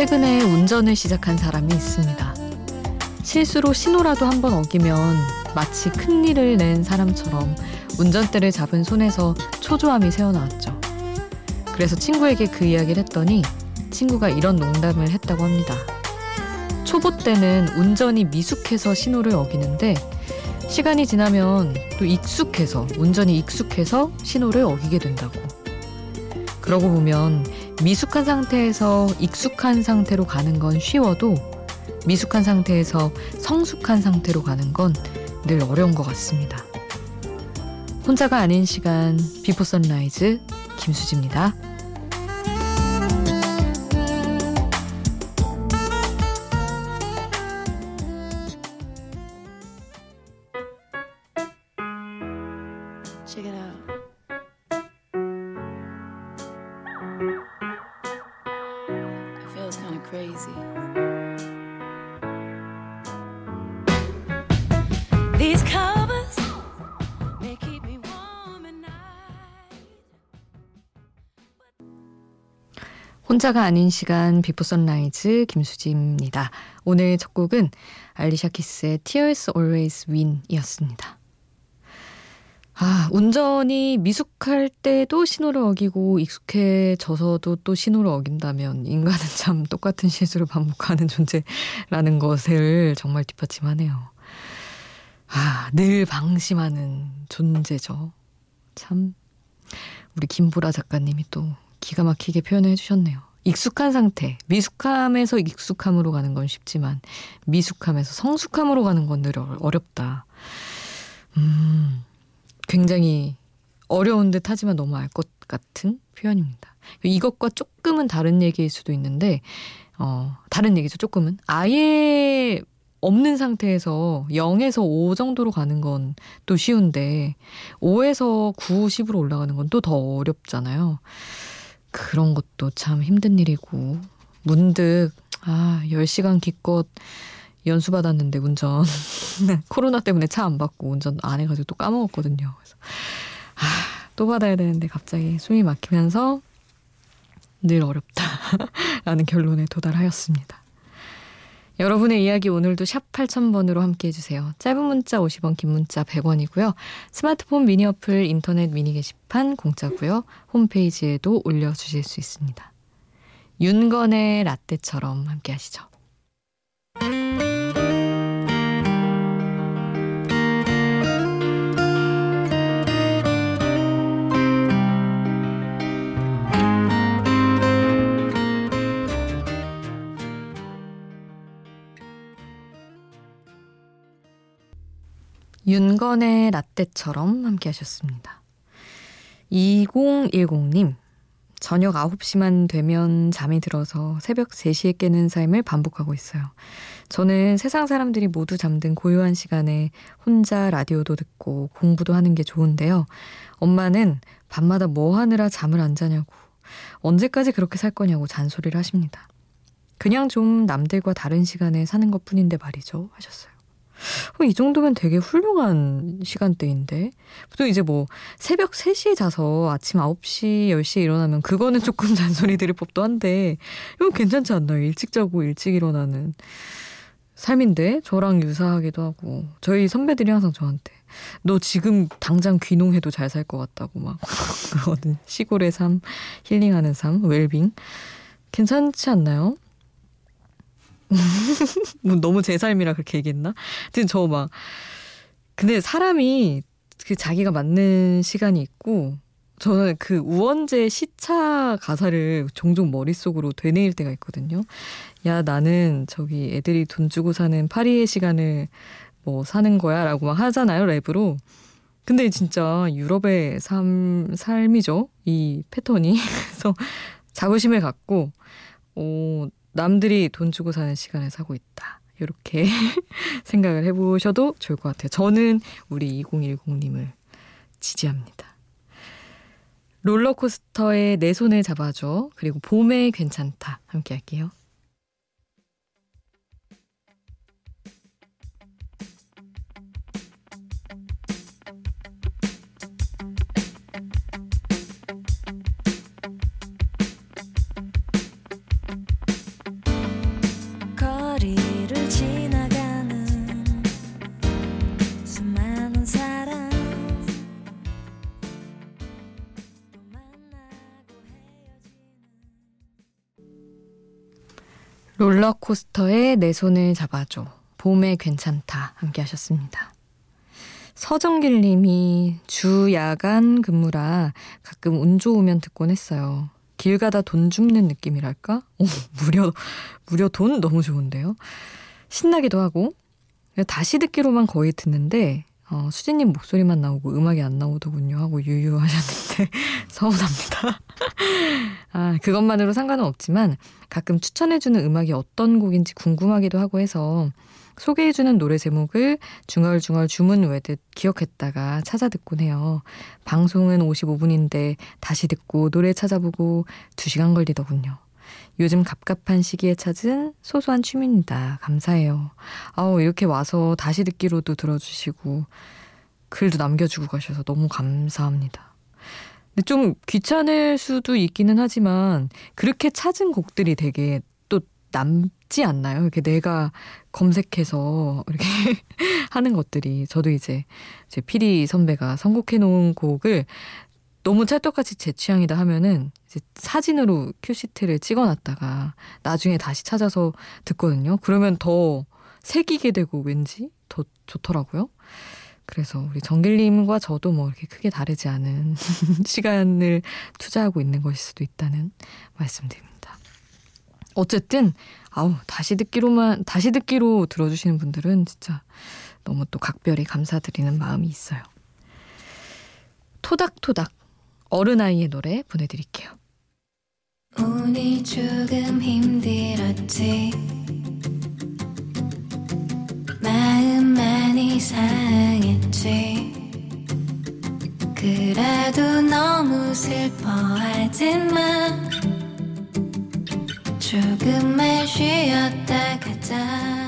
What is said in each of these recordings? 최근에 운전을 시작한 사람이 있습니다. 실수로 신호라도 한번 어기면 마치 큰일을 낸 사람처럼 운전대를 잡은 손에서 초조함이 새어나왔죠. 그래서 친구에게 그 이야기를 했더니 친구가 이런 농담을 했다고 합니다. 초보 때는 운전이 미숙해서 신호를 어기는데 시간이 지나면 또 운전이 익숙해서 신호를 어기게 된다고. 그러고 보면 미숙한 상태에서 익숙한 상태로 가는 건 쉬워도 미숙한 상태에서 성숙한 상태로 가는 건 늘 어려운 것 같습니다. 혼자가 아닌 시간, 비포 선라이즈 김수지입니다. Check it out. It feels kind of crazy. These covers may keep me warm at night. 혼자가 아닌 시간 비포 선라이즈 김수지입니다. 오늘 첫 곡은 알리샤 키스의 Tears Always Win이었습니다. 운전이 미숙할 때도 신호를 어기고 익숙해져서도 또 신호를 어긴다면 인간은 참 똑같은 실수를 반복하는 존재라는 것을 정말 뒷받침하네요. 늘 방심하는 존재죠. 참 우리 김보라 작가님이 또 기가 막히게 표현을 해주셨네요. 익숙한 상태, 미숙함에서 익숙함으로 가는 건 쉽지만 미숙함에서 성숙함으로 가는 건 늘 어렵다. 굉장히 어려운 듯 하지만 너무 알 것 같은 표현입니다. 이것과 조금은 다른 얘기일 수도 있는데 다른 얘기죠. 조금은. 아예 없는 상태에서 0에서 5 정도로 가는 건 또 쉬운데 5에서 9, 10으로 올라가는 건 또 더 어렵잖아요. 그런 것도 참 힘든 일이고 문득 10시간 기껏 연수 받았는데 운전 코로나 때문에 차 안 받고 운전 안 해가지고 또 까먹었거든요. 그래서 또 받아야 되는데 갑자기 숨이 막히면서 늘 어렵다라는 결론에 도달하였습니다. 여러분의 이야기 오늘도 샵 8000번으로 함께해 주세요. 짧은 문자 50원, 긴 문자 100원이고요. 스마트폰 미니 어플, 인터넷 미니 게시판 공짜고요. 홈페이지에도 올려주실 수 있습니다. 윤건의 라떼처럼 함께 하시죠. 윤건의 라떼처럼 함께 하셨습니다. 2010님, 저녁 9시만 되면 잠이 들어서 새벽 3시에 깨는 삶을 반복하고 있어요. 저는 세상 사람들이 모두 잠든 고요한 시간에 혼자 라디오도 듣고 공부도 하는 게 좋은데요. 엄마는 밤마다 뭐 하느라 잠을 안 자냐고, 언제까지 그렇게 살 거냐고 잔소리를 하십니다. 그냥 좀 남들과 다른 시간에 사는 것뿐인데 말이죠, 하셨어요. 이 정도면 되게 훌륭한 시간대인데 보통 이제 새벽 3시에 자서 아침 9시, 10시에 일어나면 그거는 조금 잔소리 들을 법도 한데 이건 괜찮지 않나요? 일찍 자고 일찍 일어나는 삶인데 저랑 유사하기도 하고 저희 선배들이 항상 저한테 너 지금 당장 귀농해도 잘 살 것 같다고 막 그러거든. 시골의 삶, 힐링하는 삶, 웰빙 괜찮지 않나요? 너무 제 삶이라 그렇게 얘기했나? 근데 사람이 그 자기가 맞는 시간이 있고 저는 그 우원재 시차 가사를 종종 머릿속으로 되뇌일 때가 있거든요. 야, 나는 저기 애들이 돈 주고 사는 파리의 시간을 사는 거야 라고 막 하잖아요, 랩으로. 근데 진짜 유럽의 삶이죠, 이 패턴이. 그래서 자부심을 갖고 남들이 돈 주고 사는 시간에 사고 있다. 이렇게 생각을 해보셔도 좋을 것 같아요. 저는 우리 2010님을 지지합니다. 롤러코스터의 내 손을 잡아줘. 그리고 봄에 괜찮다. 함께 할게요. 롤러코스터에 내 손을 잡아줘. 봄에 괜찮다. 함께 하셨습니다. 서정길 님이 주 야간 근무라 가끔 운 좋으면 듣곤 했어요. 길 가다 돈 줍는 느낌이랄까? 오, 무려 돈 너무 좋은데요? 신나기도 하고 다시 듣기로만 거의 듣는데 수진님 목소리만 나오고 음악이 안 나오더군요 하고 유유하셨는데 서운합니다. 아, 그것만으로 상관은 없지만 가끔 추천해주는 음악이 어떤 곡인지 궁금하기도 하고 해서 소개해주는 노래 제목을 중얼중얼 주문 외듯 기억했다가 찾아 듣곤 해요. 방송은 55분인데 다시 듣고 노래 찾아보고 2시간 걸리더군요. 요즘 갑갑한 시기에 찾은 소소한 취미입니다. 감사해요. 아우, 이렇게 와서 다시 듣기로도 들어주시고 글도 남겨주고 가셔서 너무 감사합니다. 근데 좀 귀찮을 수도 있기는 하지만 그렇게 찾은 곡들이 되게 또 남지 않나요? 이렇게 내가 검색해서 이렇게 하는 것들이. 저도 이제 피리 선배가 선곡해놓은 곡을 너무 찰떡같이 제 취향이다 하면은 이제 사진으로 큐시트를 찍어놨다가 나중에 다시 찾아서 듣거든요. 그러면 더 새기게 되고 왠지 더 좋더라고요. 그래서 우리 정길님과 저도 뭐 이렇게 크게 다르지 않은 시간을 투자하고 있는 것일 수도 있다는 말씀드립니다. 어쨌든 아우, 다시 듣기로 들어주시는 분들은 진짜 너무 또 각별히 감사드리는 마음이 있어요. 토닥토닥 어른아이의 노래 보내드릴게요. 오늘 조금 힘들었지. 마음 많이 상했지. 그래도 너무 슬퍼하지 마. 조금만 쉬었다 가자.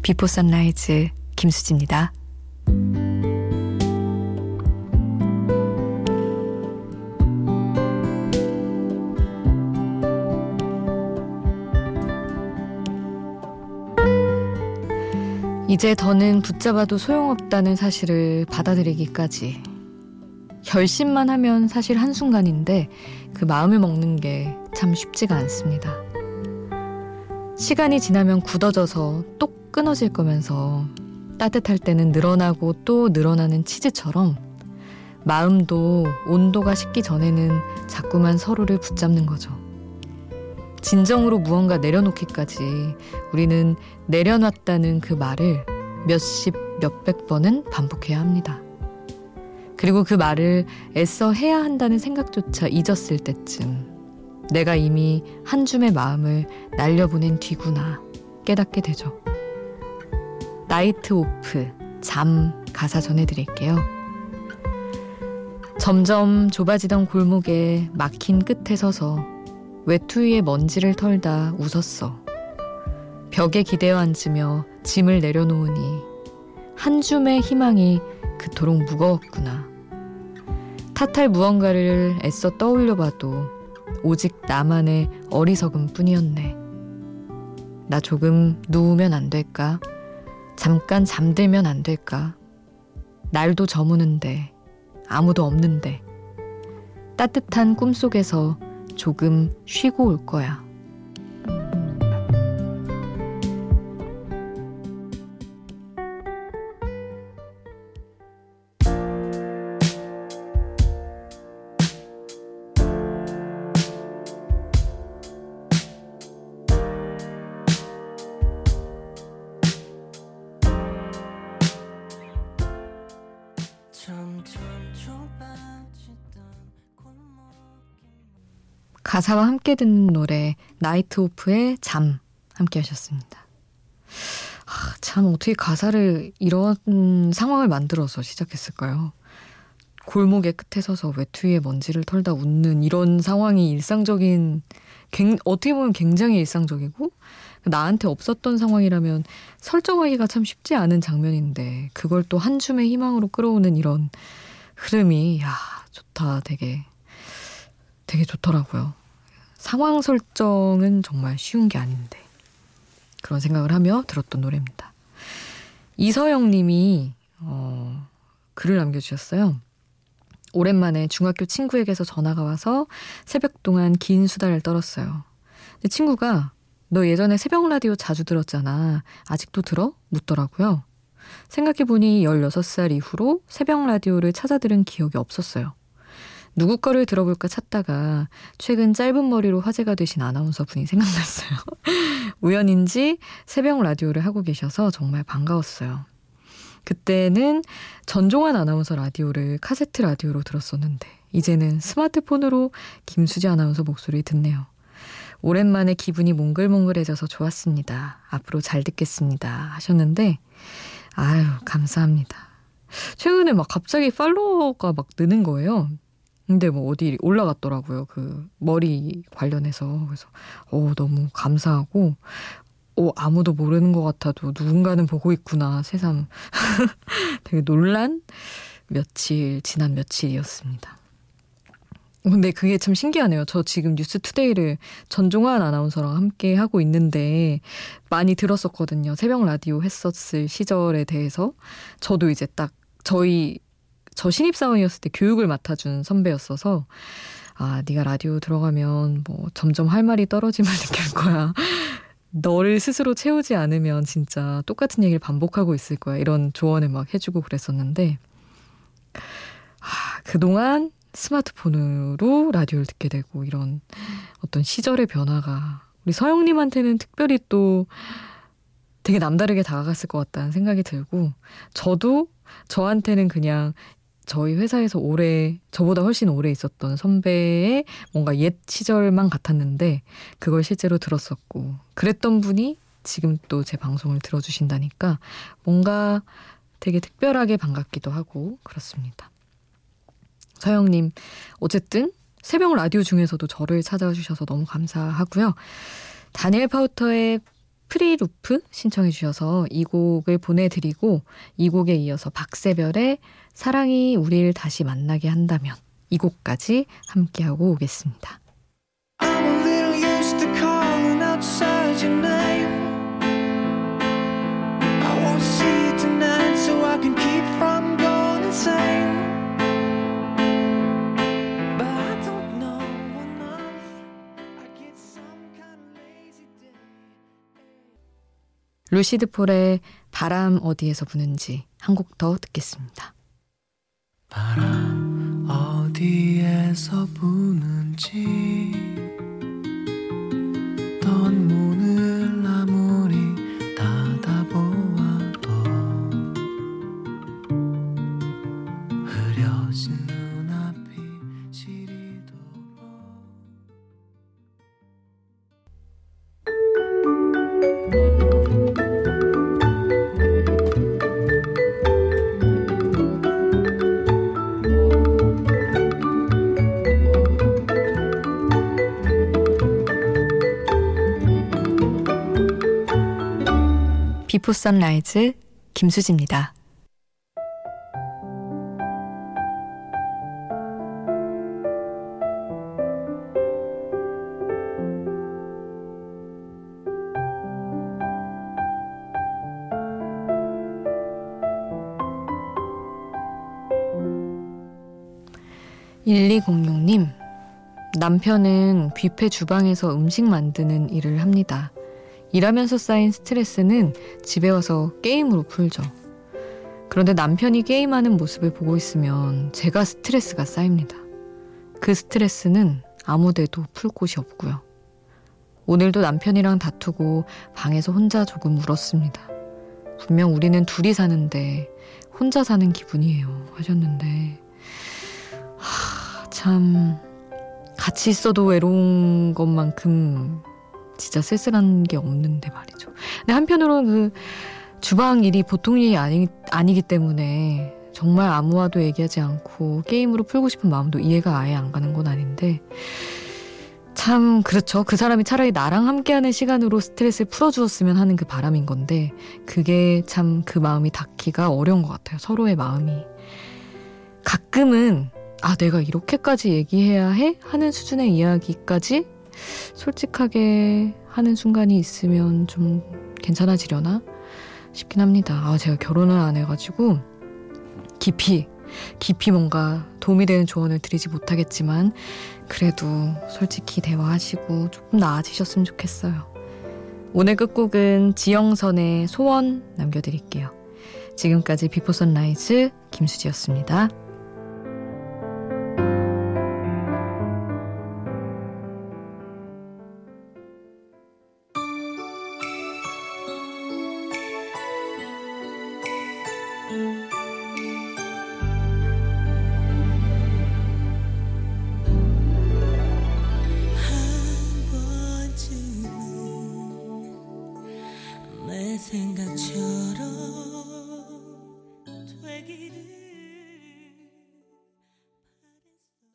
비포 선라이즈 김수지입니다. 이제 더는 붙잡아도 소용없다는 사실을 받아들이기까지. 결심만 하면 사실 한순간인데 그 마음을 먹는 게 참 쉽지가 않습니다. 시간이 지나면 굳어져서 똑 끊어질 거면서 따뜻할 때는 늘어나고 또 늘어나는 치즈처럼 마음도 온도가 식기 전에는 자꾸만 서로를 붙잡는 거죠. 진정으로 무언가 내려놓기까지 우리는 내려놨다는 그 말을 몇십 몇백 번은 반복해야 합니다. 그리고 그 말을 애써 해야 한다는 생각조차 잊었을 때쯤 내가 이미 한 줌의 마음을 날려보낸 뒤구나 깨닫게 되죠. 나이트 오프, 잠 가사 전해드릴게요. 점점 좁아지던 골목에 막힌 끝에 서서 외투 위에 먼지를 털다 웃었어. 벽에 기대어 앉으며 짐을 내려놓으니 한 줌의 희망이 그토록 무거웠구나. 탓할 무언가를 애써 떠올려봐도 오직 나만의 어리석음 뿐이었네. 나 조금 누우면 안 될까? 잠깐 잠들면 안 될까? 날도 저무는데 아무도 없는데 따뜻한 꿈속에서 조금 쉬고 올 거야. 가사와 함께 듣는 노래 나이트 오프의 잠 함께 하셨습니다. 아, 참 어떻게 가사를 이런 상황을 만들어서 시작했을까요? 골목의 끝에 서서 외투에 먼지를 털다 웃는 이런 상황이 일상적인, 어떻게 보면 굉장히 일상적이고 나한테 없었던 상황이라면 설정하기가 참 쉽지 않은 장면인데 그걸 또 한 줌의 희망으로 끌어오는 이런 흐름이 야 좋다, 되게 좋더라고요. 상황 설정은 정말 쉬운 게 아닌데 그런 생각을 하며 들었던 노래입니다. 이서영 님이 글을 남겨주셨어요. 오랜만에 중학교 친구에게서 전화가 와서 새벽 동안 긴 수다를 떨었어요. 근데 친구가 너 예전에 새벽 라디오 자주 들었잖아. 아직도 들어? 묻더라고요. 생각해보니 16살 이후로 새벽 라디오를 찾아 들은 기억이 없었어요. 누구 거를 들어볼까 찾다가 최근 짧은 머리로 화제가 되신 아나운서 분이 생각났어요. 우연인지 새벽 라디오를 하고 계셔서 정말 반가웠어요. 그때는 전종환 아나운서 라디오를 카세트 라디오로 들었었는데 이제는 스마트폰으로 김수지 아나운서 목소리 듣네요. 오랜만에 기분이 몽글몽글해져서 좋았습니다. 앞으로 잘 듣겠습니다. 하셨는데 아유 감사합니다. 최근에 막 갑자기 팔로워가 막 느는 거예요. 근데 뭐 어디 올라갔더라고요. 그 머리 관련해서. 그래서 너무 감사하고 아무도 모르는 것 같아도 누군가는 보고 있구나. 새삼 되게 놀란 지난 며칠이었습니다. 근데 그게 참 신기하네요. 저 지금 뉴스투데이를 전종환 아나운서랑 함께 하고 있는데 많이 들었었거든요. 새벽 라디오 했었을 시절에 대해서. 저도 이제 딱 저 신입사원이었을 때 교육을 맡아준 선배였어서 네가 라디오 들어가면 점점 할 말이 떨어짐을 느낄 거야. 너를 스스로 채우지 않으면 진짜 똑같은 얘기를 반복하고 있을 거야. 이런 조언을 막 해주고 그랬었는데 그동안 스마트폰으로 라디오를 듣게 되고 이런 어떤 시절의 변화가 우리 서영님한테는 특별히 또 되게 남다르게 다가갔을 것 같다는 생각이 들고 저도 저한테는 그냥 저희 회사에서 저보다 훨씬 오래 있었던 선배의 뭔가 옛 시절만 같았는데 그걸 실제로 들었었고 그랬던 분이 지금 또 제 방송을 들어주신다니까 뭔가 되게 특별하게 반갑기도 하고 그렇습니다. 서영님 어쨌든 새벽 라디오 중에서도 저를 찾아주셔서 너무 감사하고요. 다니엘 파우터의 프리루프 신청해 주셔서 이 곡을 보내드리고 이 곡에 이어서 박세별의 사랑이 우리를 다시 만나게 한다면 이 곡까지 함께하고 오겠습니다. I'm a little used to calling outside your name. I won't see you tonight so I can keep from going insane. 루시드 폴의 바람 어디에서 부는지 한 곡 더 듣겠습니다. 바람 어디에서 부는지 넌 문을 아무리 닫아보아도 흐려진 눈앞이 시리도록 비포 선라이즈 김수지입니다. 님, 남편은 뷔페 주방에서 음식 만드는 일을 합니다. 일하면서 쌓인 스트레스는 집에 와서 게임으로 풀죠. 그런데 남편이 게임하는 모습을 보고 있으면 제가 스트레스가 쌓입니다. 그 스트레스는 아무데도 풀 곳이 없고요. 오늘도 남편이랑 다투고 방에서 혼자 조금 울었습니다. 분명 우리는 둘이 사는데 혼자 사는 기분이에요. 하셨는데 참 같이 있어도 외로운 것만큼 진짜 쓸쓸한 게 없는데 말이죠. 근데 한편으로는 그 주방 일이 보통 일이 아니기 때문에 정말 아무와도 얘기하지 않고 게임으로 풀고 싶은 마음도 이해가 아예 안 가는 건 아닌데 참 그렇죠. 그 사람이 차라리 나랑 함께하는 시간으로 스트레스를 풀어주었으면 하는 그 바람인 건데 그게 참 그 마음이 닿기가 어려운 것 같아요. 서로의 마음이. 가끔은 아 내가 이렇게까지 얘기해야 해? 하는 수준의 이야기까지 솔직하게 하는 순간이 있으면 좀 괜찮아지려나 싶긴 합니다. 아 제가 결혼을 안 해가지고 깊이 뭔가 도움이 되는 조언을 드리지 못하겠지만 그래도 솔직히 대화하시고 조금 나아지셨으면 좋겠어요. 오늘 끝곡은 지영선의 소원 남겨드릴게요. 지금까지 비포 선라이즈 김수지였습니다.